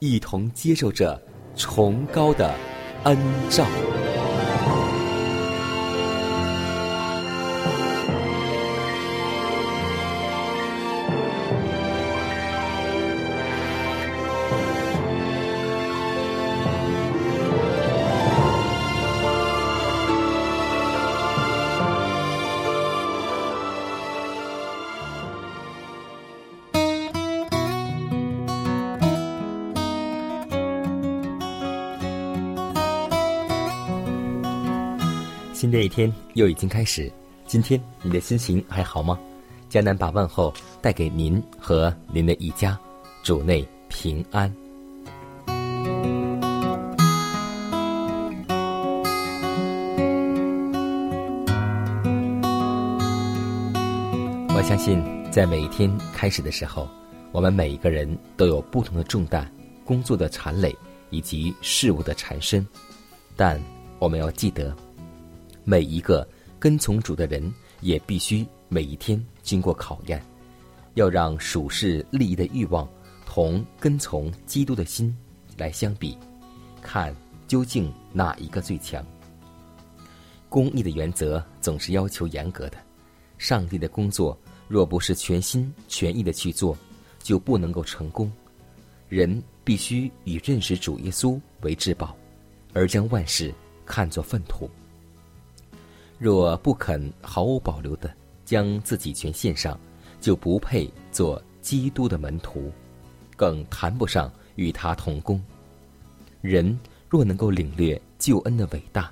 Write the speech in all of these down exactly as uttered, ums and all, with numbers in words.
一同接受这崇高的恩照。新的一天又已经开始，今天你的心情还好吗？迦南把问候带给您和您的一家，主内平安。我相信在每一天开始的时候，我们每一个人都有不同的重担，工作的缠累以及事物的缠身，但我们要记得，每一个跟从主的人也必须每一天经过考验，要让属世利益的欲望同跟从基督的心来相比，看究竟哪一个最强。公义的原则总是要求严格的，上帝的工作若不是全心全意的去做，就不能够成功。人必须以认识主耶稣为至宝，而将万事看作粪土。若不肯毫无保留地将自己全献上，就不配做基督的门徒，更谈不上与他同工。人若能够领略救恩的伟大，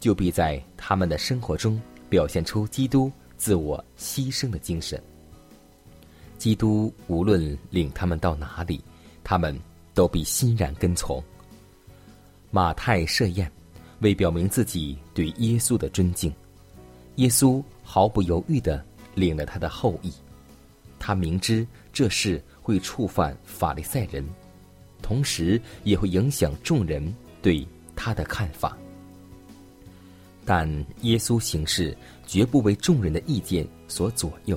就必在他们的生活中表现出基督自我牺牲的精神。基督无论领他们到哪里，他们都必欣然跟从。马太设宴，为表明自己对耶稣的尊敬，耶稣毫不犹豫地领了他的后裔。他明知这事会触犯法利赛人，同时也会影响众人对他的看法，但耶稣行事绝不为众人的意见所左右。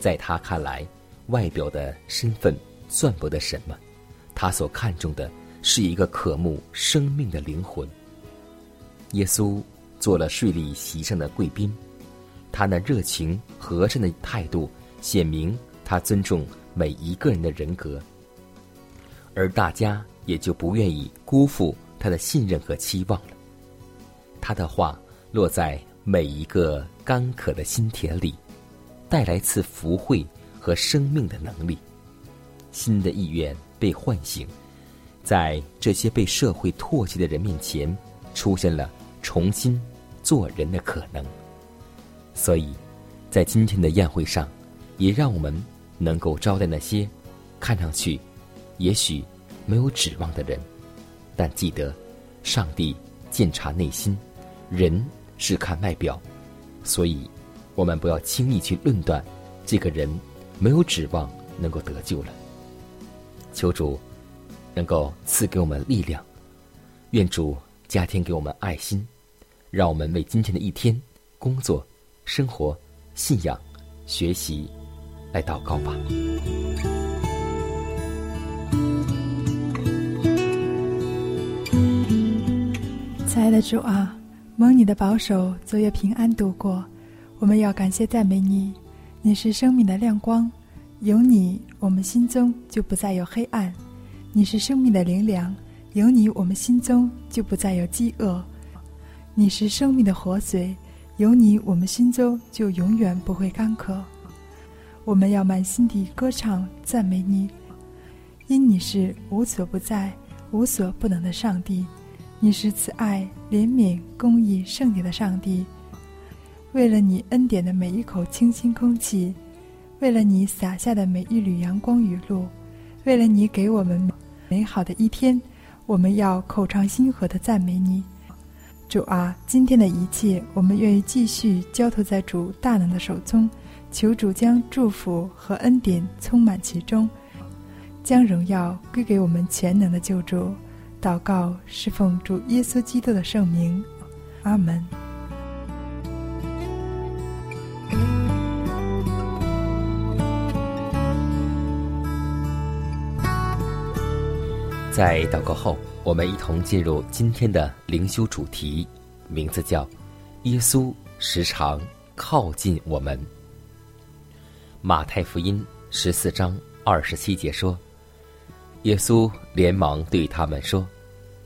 在他看来，外表的身份算不得什么，他所看重的是一个渴慕生命的灵魂。耶稣做了税吏席上的贵宾，他那热情和善的态度显明他尊重每一个人的人格，而大家也就不愿意辜负他的信任和期望了。他的话落在每一个干渴的心田里，带来赐福慧和生命的能力。新的意愿被唤醒，在这些被社会唾弃的人面前，出现了重新做人的可能。所以在今天的宴会上，也让我们能够招待那些看上去也许没有指望的人，但记得上帝鉴察内心，人是看外表。所以我们不要轻易去论断这个人没有指望能够得救了。求主能够赐给我们力量，愿主加添给我们爱心，让我们为今天的一天工作、生活、信仰、学习来祷告吧。亲爱的主啊，蒙你的保守，昨夜平安度过。我们要感谢赞美你，你是生命的亮光，有你我们心中就不再有黑暗。你是生命的灵粮，有你我们心中就不再有饥饿。你是生命的活水，有你我们心中就永远不会干渴。我们要满心地歌唱赞美你，因你是无所不在无所不能的上帝，你是慈爱怜悯公义圣洁的上帝。为了你恩典的每一口清新空气，为了你洒下的每一缕阳光雨露，为了你给我们美好的一天，我们要口常心和地赞美你。主啊，今天的一切我们愿意继续交托在主大能的手中，求主将祝福和恩典充满其中，将荣耀归给我们全能的救主。祷告是奉主耶稣基督的圣名，阿门。在祷告后，我们一同进入今天的灵修主题，名字叫耶稣时常靠近我们。马太福音十四章二十七节说，耶稣连忙对他们说，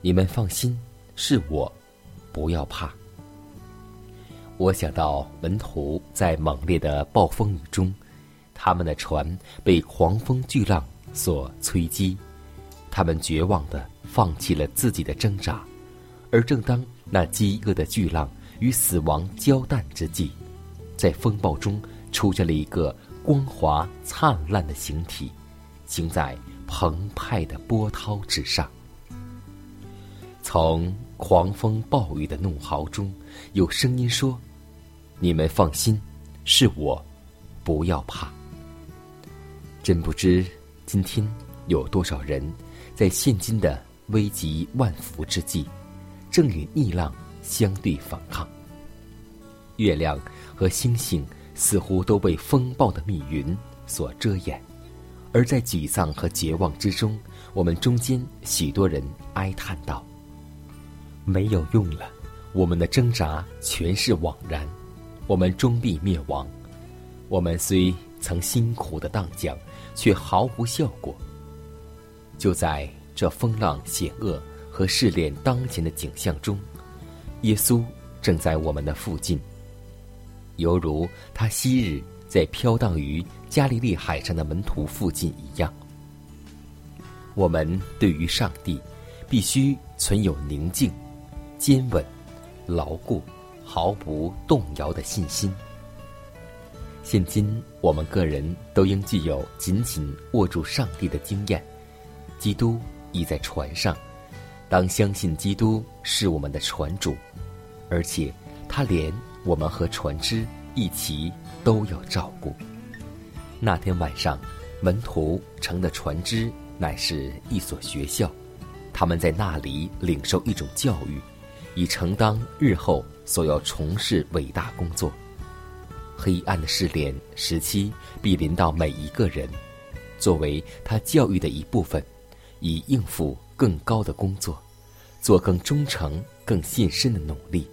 你们放心，是我，不要怕。我想到门徒在猛烈的暴风雨中，他们的船被狂风巨浪所摧击，他们绝望地放弃了自己的挣扎，而正当那饥饿的巨浪与死亡交战之际，在风暴中出现了一个光滑灿烂的形体，行在澎湃的波涛之上。从狂风暴雨的怒嚎中，有声音说，你们放心，是我，不要怕。真不知今天有多少人在现今的危急万伏之际，正与逆浪相对反抗。月亮和星星似乎都被风暴的密云所遮掩，而在沮丧和绝望之中，我们中间许多人哀叹道，没有用了，我们的挣扎全是枉然，我们终必灭亡。我们虽曾辛苦的荡桨，却毫无效果。就在这风浪险恶和试炼当前的景象中，耶稣正在我们的附近，犹如他昔日在飘荡于加利利海上的门徒附近一样。我们对于上帝必须存有宁静、坚稳、牢固、毫不动摇的信心。现今我们个人都应具有紧紧握住上帝的经验。基督已在船上，当相信基督是我们的船主，而且他连我们和船只一起都要照顾。那天晚上，门徒乘的船只乃是一所学校，他们在那里领受一种教育，以承当日后所要从事伟大工作。黑暗的试炼时期必临到每一个人，作为他教育的一部分，以应付更高的工作，做更忠诚更献身的努力。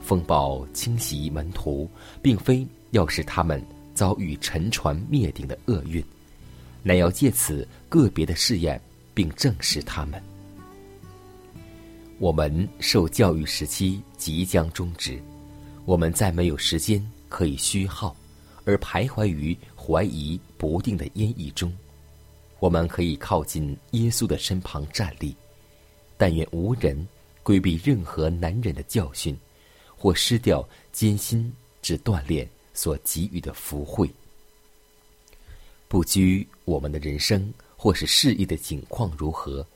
风暴侵袭门徒，并非要使他们遭遇沉船灭顶的厄运，乃要借此个别的试验并证实他们。我们受教育时期即将终止，我们再没有时间可以虚耗而徘徊于怀疑不定的烟翳中。我们可以靠近耶稣的身旁站立，但愿无人规避任何难忍的教训，或失掉艰辛之锻炼所给予的福惠。不拘我们的人生或是事业的境况如何，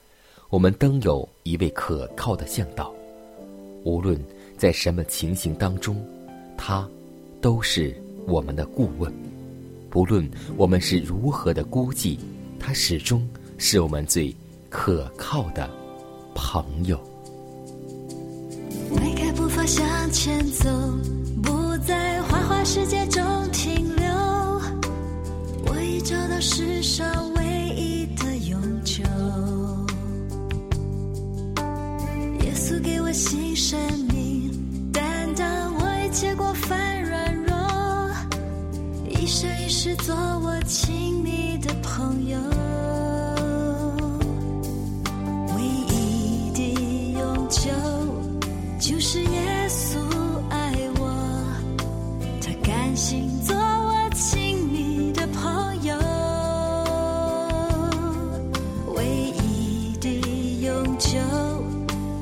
我们当有一位可靠的向导，无论在什么情形当中，他都是我们的顾问。不论我们是如何的孤寂，他始终是我们最可靠的朋友。迈开步伐向前走，不在花花世界中停留，我已找到世上唯一的永久。耶稣给我新生命，是做我亲密的朋友，唯一的永久就是耶稣爱我，他甘心做我亲密的朋友，唯一的永久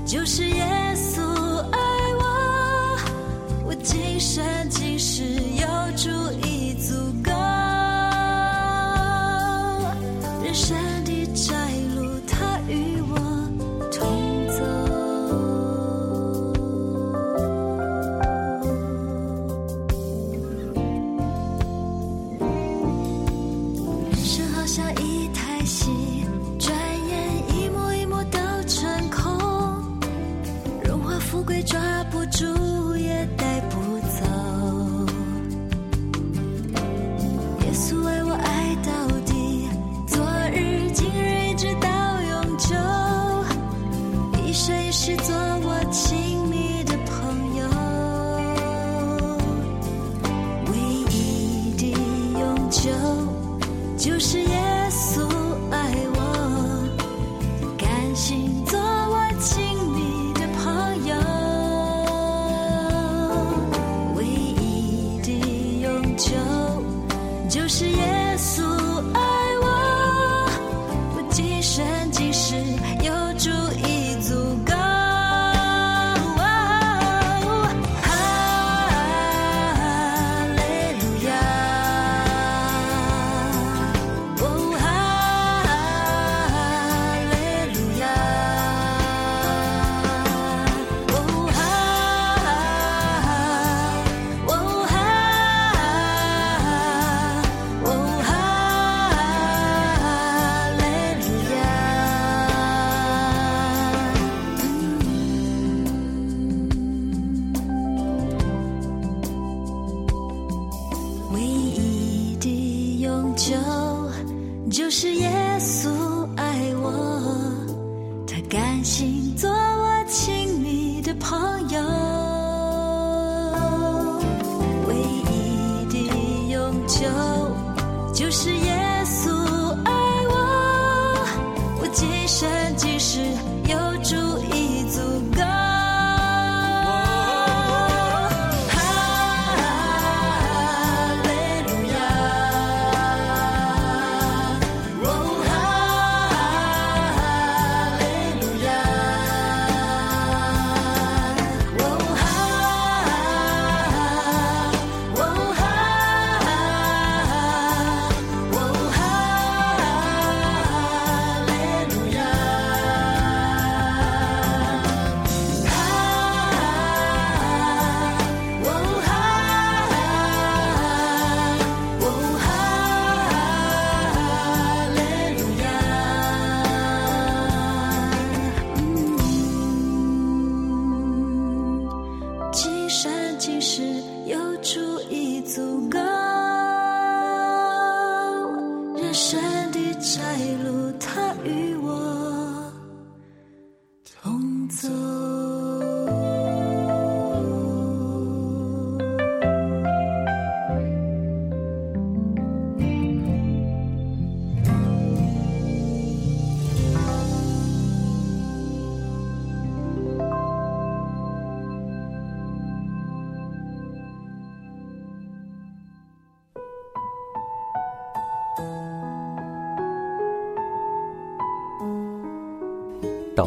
就是耶稣爱我，我今生今世有主已足够，人生的窄路他与我同走。人生好像一台戏，转眼一幕一幕都成空，荣华富贵抓不住也带不走，耶稣为我爱到底，昨日今日一直到永久，一生一世做我亲密的朋友，唯一的永久就是耶稣爱我，甘心做我亲密的朋友，唯一的永久就是耶稣爱我，我今生今世有主已足够。哈利路亚，哦哈利路亚，哦哈，哦哈，哦哈利路亚。唯一的永久就是耶稣爱我，他甘心做我亲密的朋友，唯一的永久就是耶稣爱我，我今生今世有主已足够。哈利路亚，哦哈利路亚，哦哈，哦哈，哦哈利路亚。哈，哦哈，哦哈利路亚。嗯，今生今世有主已足够，人生的窄路他与我同走。祷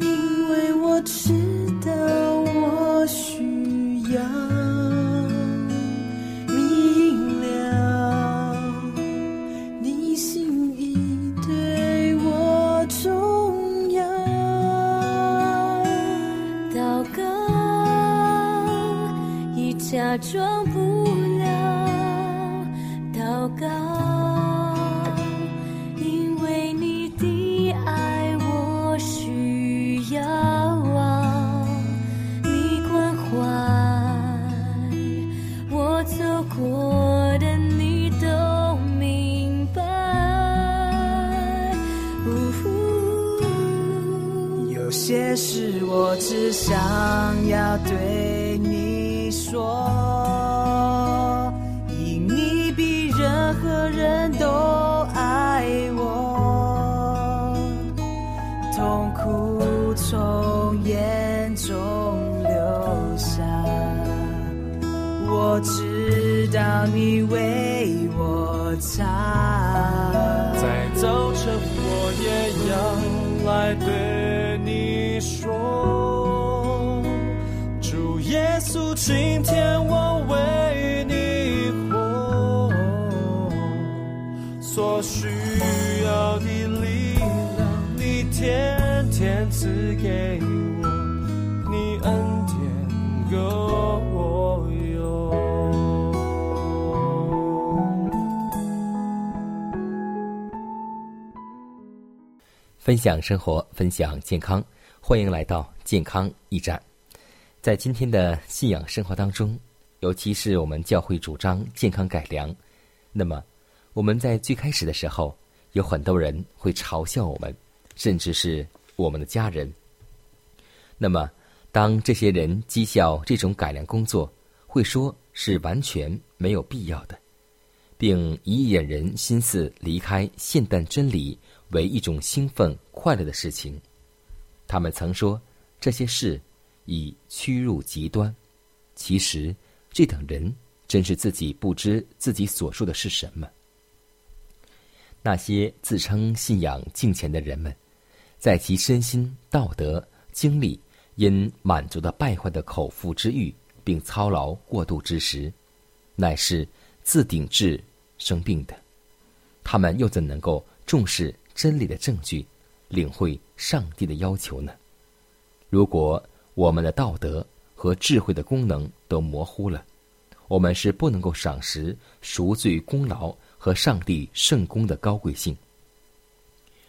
因装不了祷告，因为你的爱我需要啊，你关怀我走过的你都明白。有些事我只想要对你说，因你比任何人都爱我，痛苦从眼中流下，我知道你为我擦，在早晨我也要来对你说，主耶稣，今天我为你活，所需要的力量你天天赐给我，你恩典够我用。分享生活，分享健康，欢迎来到健康驿站。在今天的信仰生活当中，尤其是我们教会主张健康改良，那么我们在最开始的时候，有很多人会嘲笑我们，甚至是我们的家人。那么当这些人讥笑这种改良工作，会说是完全没有必要的，并以引人心思离开现代真理为一种兴奋快乐的事情。他们曾说这些事已趋入极端，其实这等人真是自己不知自己所说的是什么。那些自称信仰敬虔的人们，在其身心道德经历因满足的败坏的口腹之欲并操劳过度之时，乃是自顶至生病的。他们又怎能够重视真理的证据，领会上帝的要求呢？如果我们的道德和智慧的功能都模糊了，我们是不能够赏识赎罪功劳和上帝圣功的高贵性，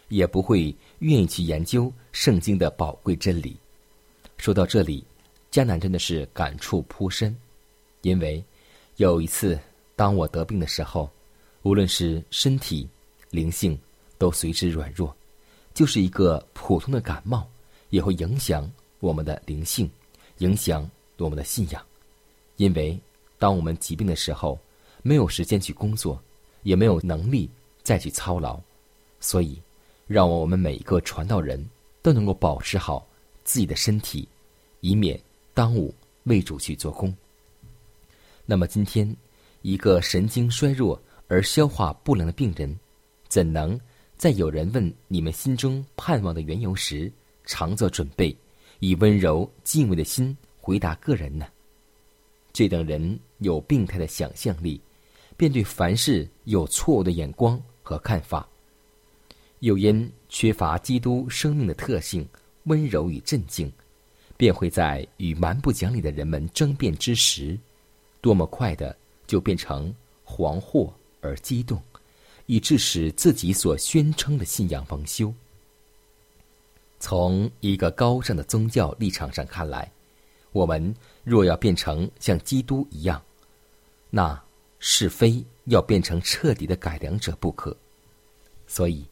也不会愿意去研究圣经的宝贵真理。说到这里，迦南真的是感触颇深，因为有一次当我得病的时候，无论是身体、灵性都随之软弱，就是一个普通的感冒也会影响我们的灵性，影响我们的信仰。因为当我们疾病的时候，没有时间去工作，也没有能力再去操劳，所以让我们每一个传道人都能够保持好自己的身体，以免当午为主去做工。那么今天一个神经衰弱而消化不良的病人，怎能在有人问你们心中盼望的缘由时，常做准备，以温柔敬畏的心回答个人呢？这等人有病态的想象力，便对凡事有错误的眼光和看法，又因缺乏基督生命的特性温柔与镇静，便会在与蛮不讲理的人们争辩之时，多么快的就变成惶惑而激动，以致使自己所宣称的信仰蒙羞。从一个高尚的宗教立场上看来，我们若要变成像基督一样，那是非要变成彻底的改良者不可。所以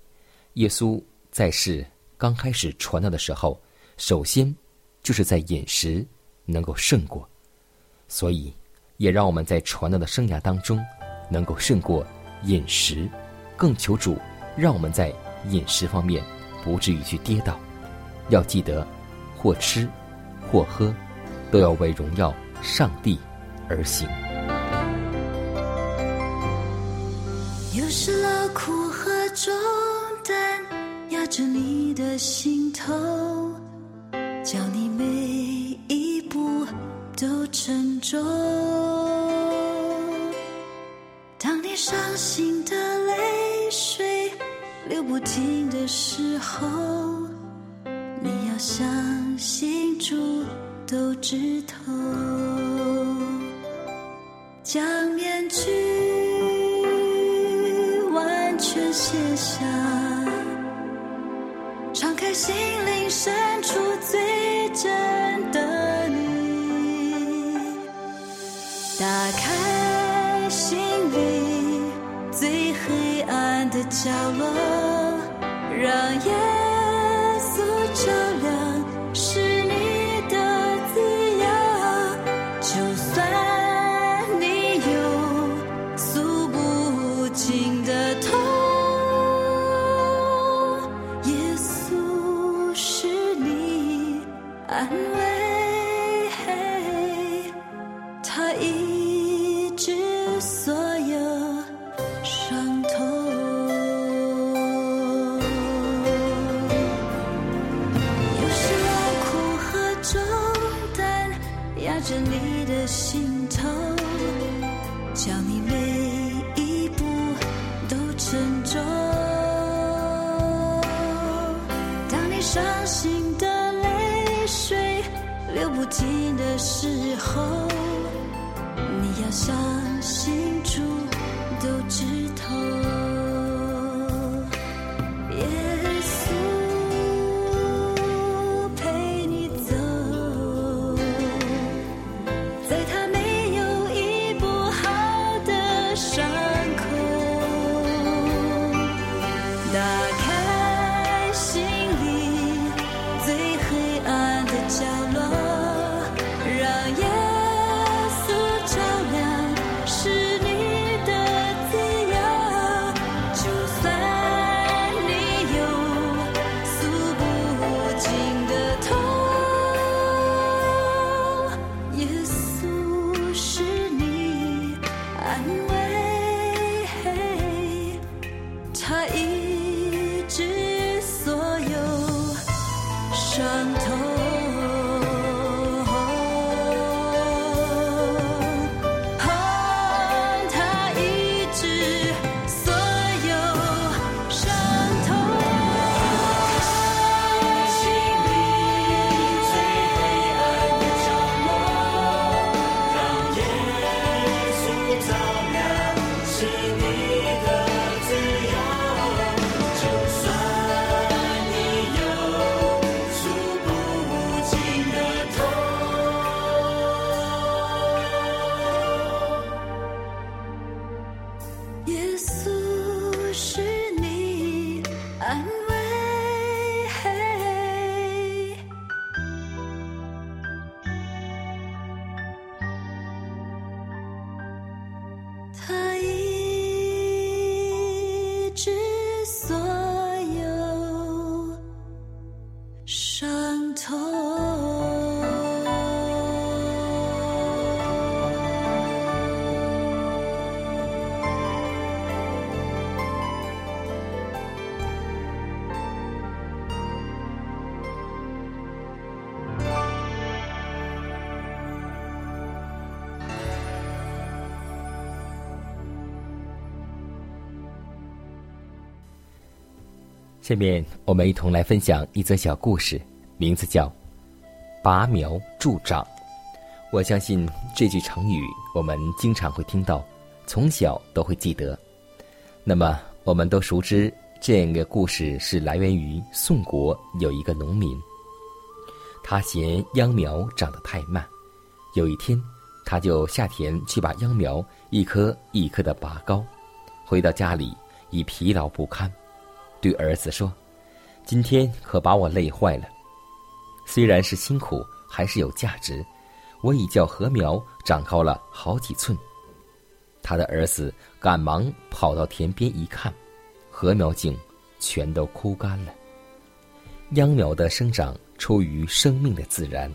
耶稣在世刚开始传道的时候，首先就是在饮食能够胜过，所以也让我们在传道的生涯当中能够胜过饮食，更求主让我们在饮食方面不至于去跌倒。要记得，或吃或喝都要为荣耀上帝而行。有时劳苦和重担压着你的心头，叫你每一步都沉重，当你伤心的泪水流不停的时候，你要相信主都知透，将面具完全卸下，敞开心灵深处最真的你，打开心里最黑暗的角落，让耶稣照亮是你的自由。就算你有诉不尽的痛，耶稣是你安慰，他医治所有伤痛。压着你的心头，叫你每一步都沉重。当你伤心的泪水流不尽的时候，你要相信主都知透。下面我们一同来分享一则小故事，名字叫拔苗助长。我相信这句成语我们经常会听到，从小都会记得。那么我们都熟知这样一个故事，是来源于宋国有一个农民，他嫌秧苗长得太慢。有一天他就下田去把秧苗一颗一颗的拔高，回到家里已疲劳不堪，对儿子说：今天可把我累坏了，虽然是辛苦还是有价值，我已叫禾苗长高了好几寸。他的儿子赶忙跑到田边一看，禾苗茎全都枯干了。秧苗的生长出于生命的自然，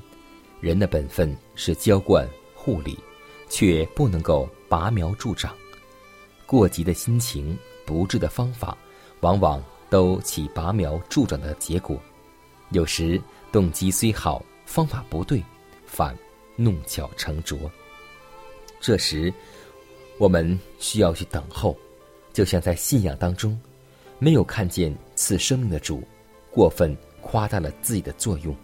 人的本分是浇灌护理，却不能够拔苗助长。过急的心情，不智的方法，往往都起拔苗助长的结果。有时动机虽好，方法不对，反弄巧成拙。这时我们需要去等候，就像在信仰当中没有看见赐生命的主，过分夸大了自己的作用，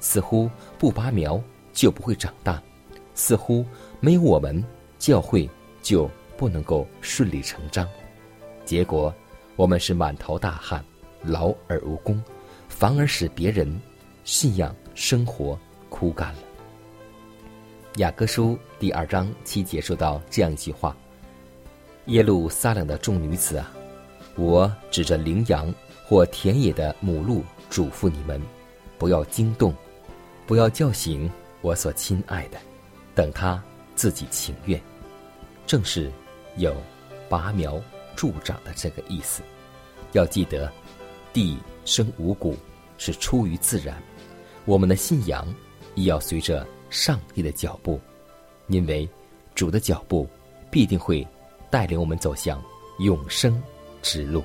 似乎不拔苗就不会长大，似乎没有我们教会就不能够顺理成章。结果我们是满头大汗，劳而无功，反而使别人信仰生活枯干了。雅各书第二章七节说到这样一句话：耶路撒冷的众女子啊，我指着羚羊或田野的母鹿嘱咐你们，不要惊动，不要叫醒我所亲爱的，等他自己情愿。正是有拔苗助长的这个意思。要记得，地生五谷是出于自然，我们的信仰也要随着上帝的脚步，因为主的脚步必定会带领我们走向永生之路。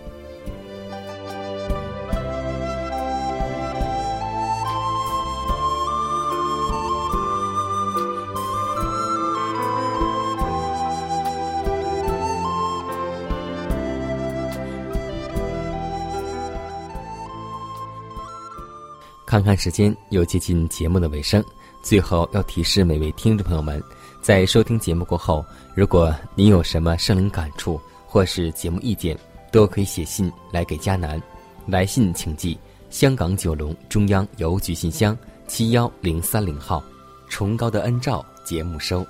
看看时间，又接近节目的尾声。最后要提示每位听众朋友们，在收听节目过后，如果您有什么圣灵感触或是节目意见，都可以写信来给迦南。来信请寄香港九龙中央邮局信箱七幺零三零号，崇高的恩照节目收。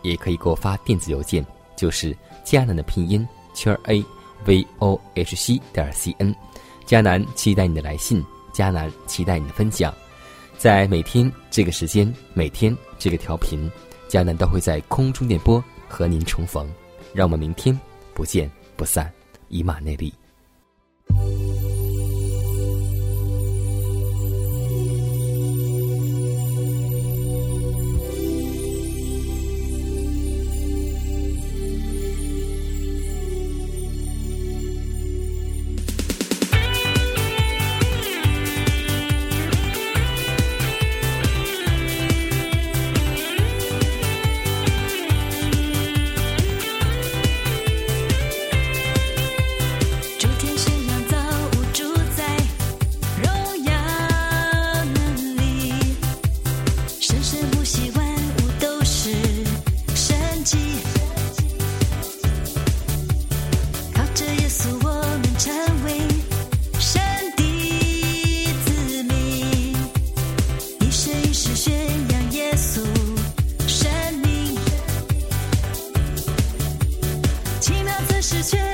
也可以给我发电子邮件，就是迦南的拼音圈 a v o h c 点 c n。迦南期待你的来信。迦南期待你的分享。在每天这个时间，每天这个调频，迦南都会在空中电波和您重逢。让我们明天不见不散。以马内利。世界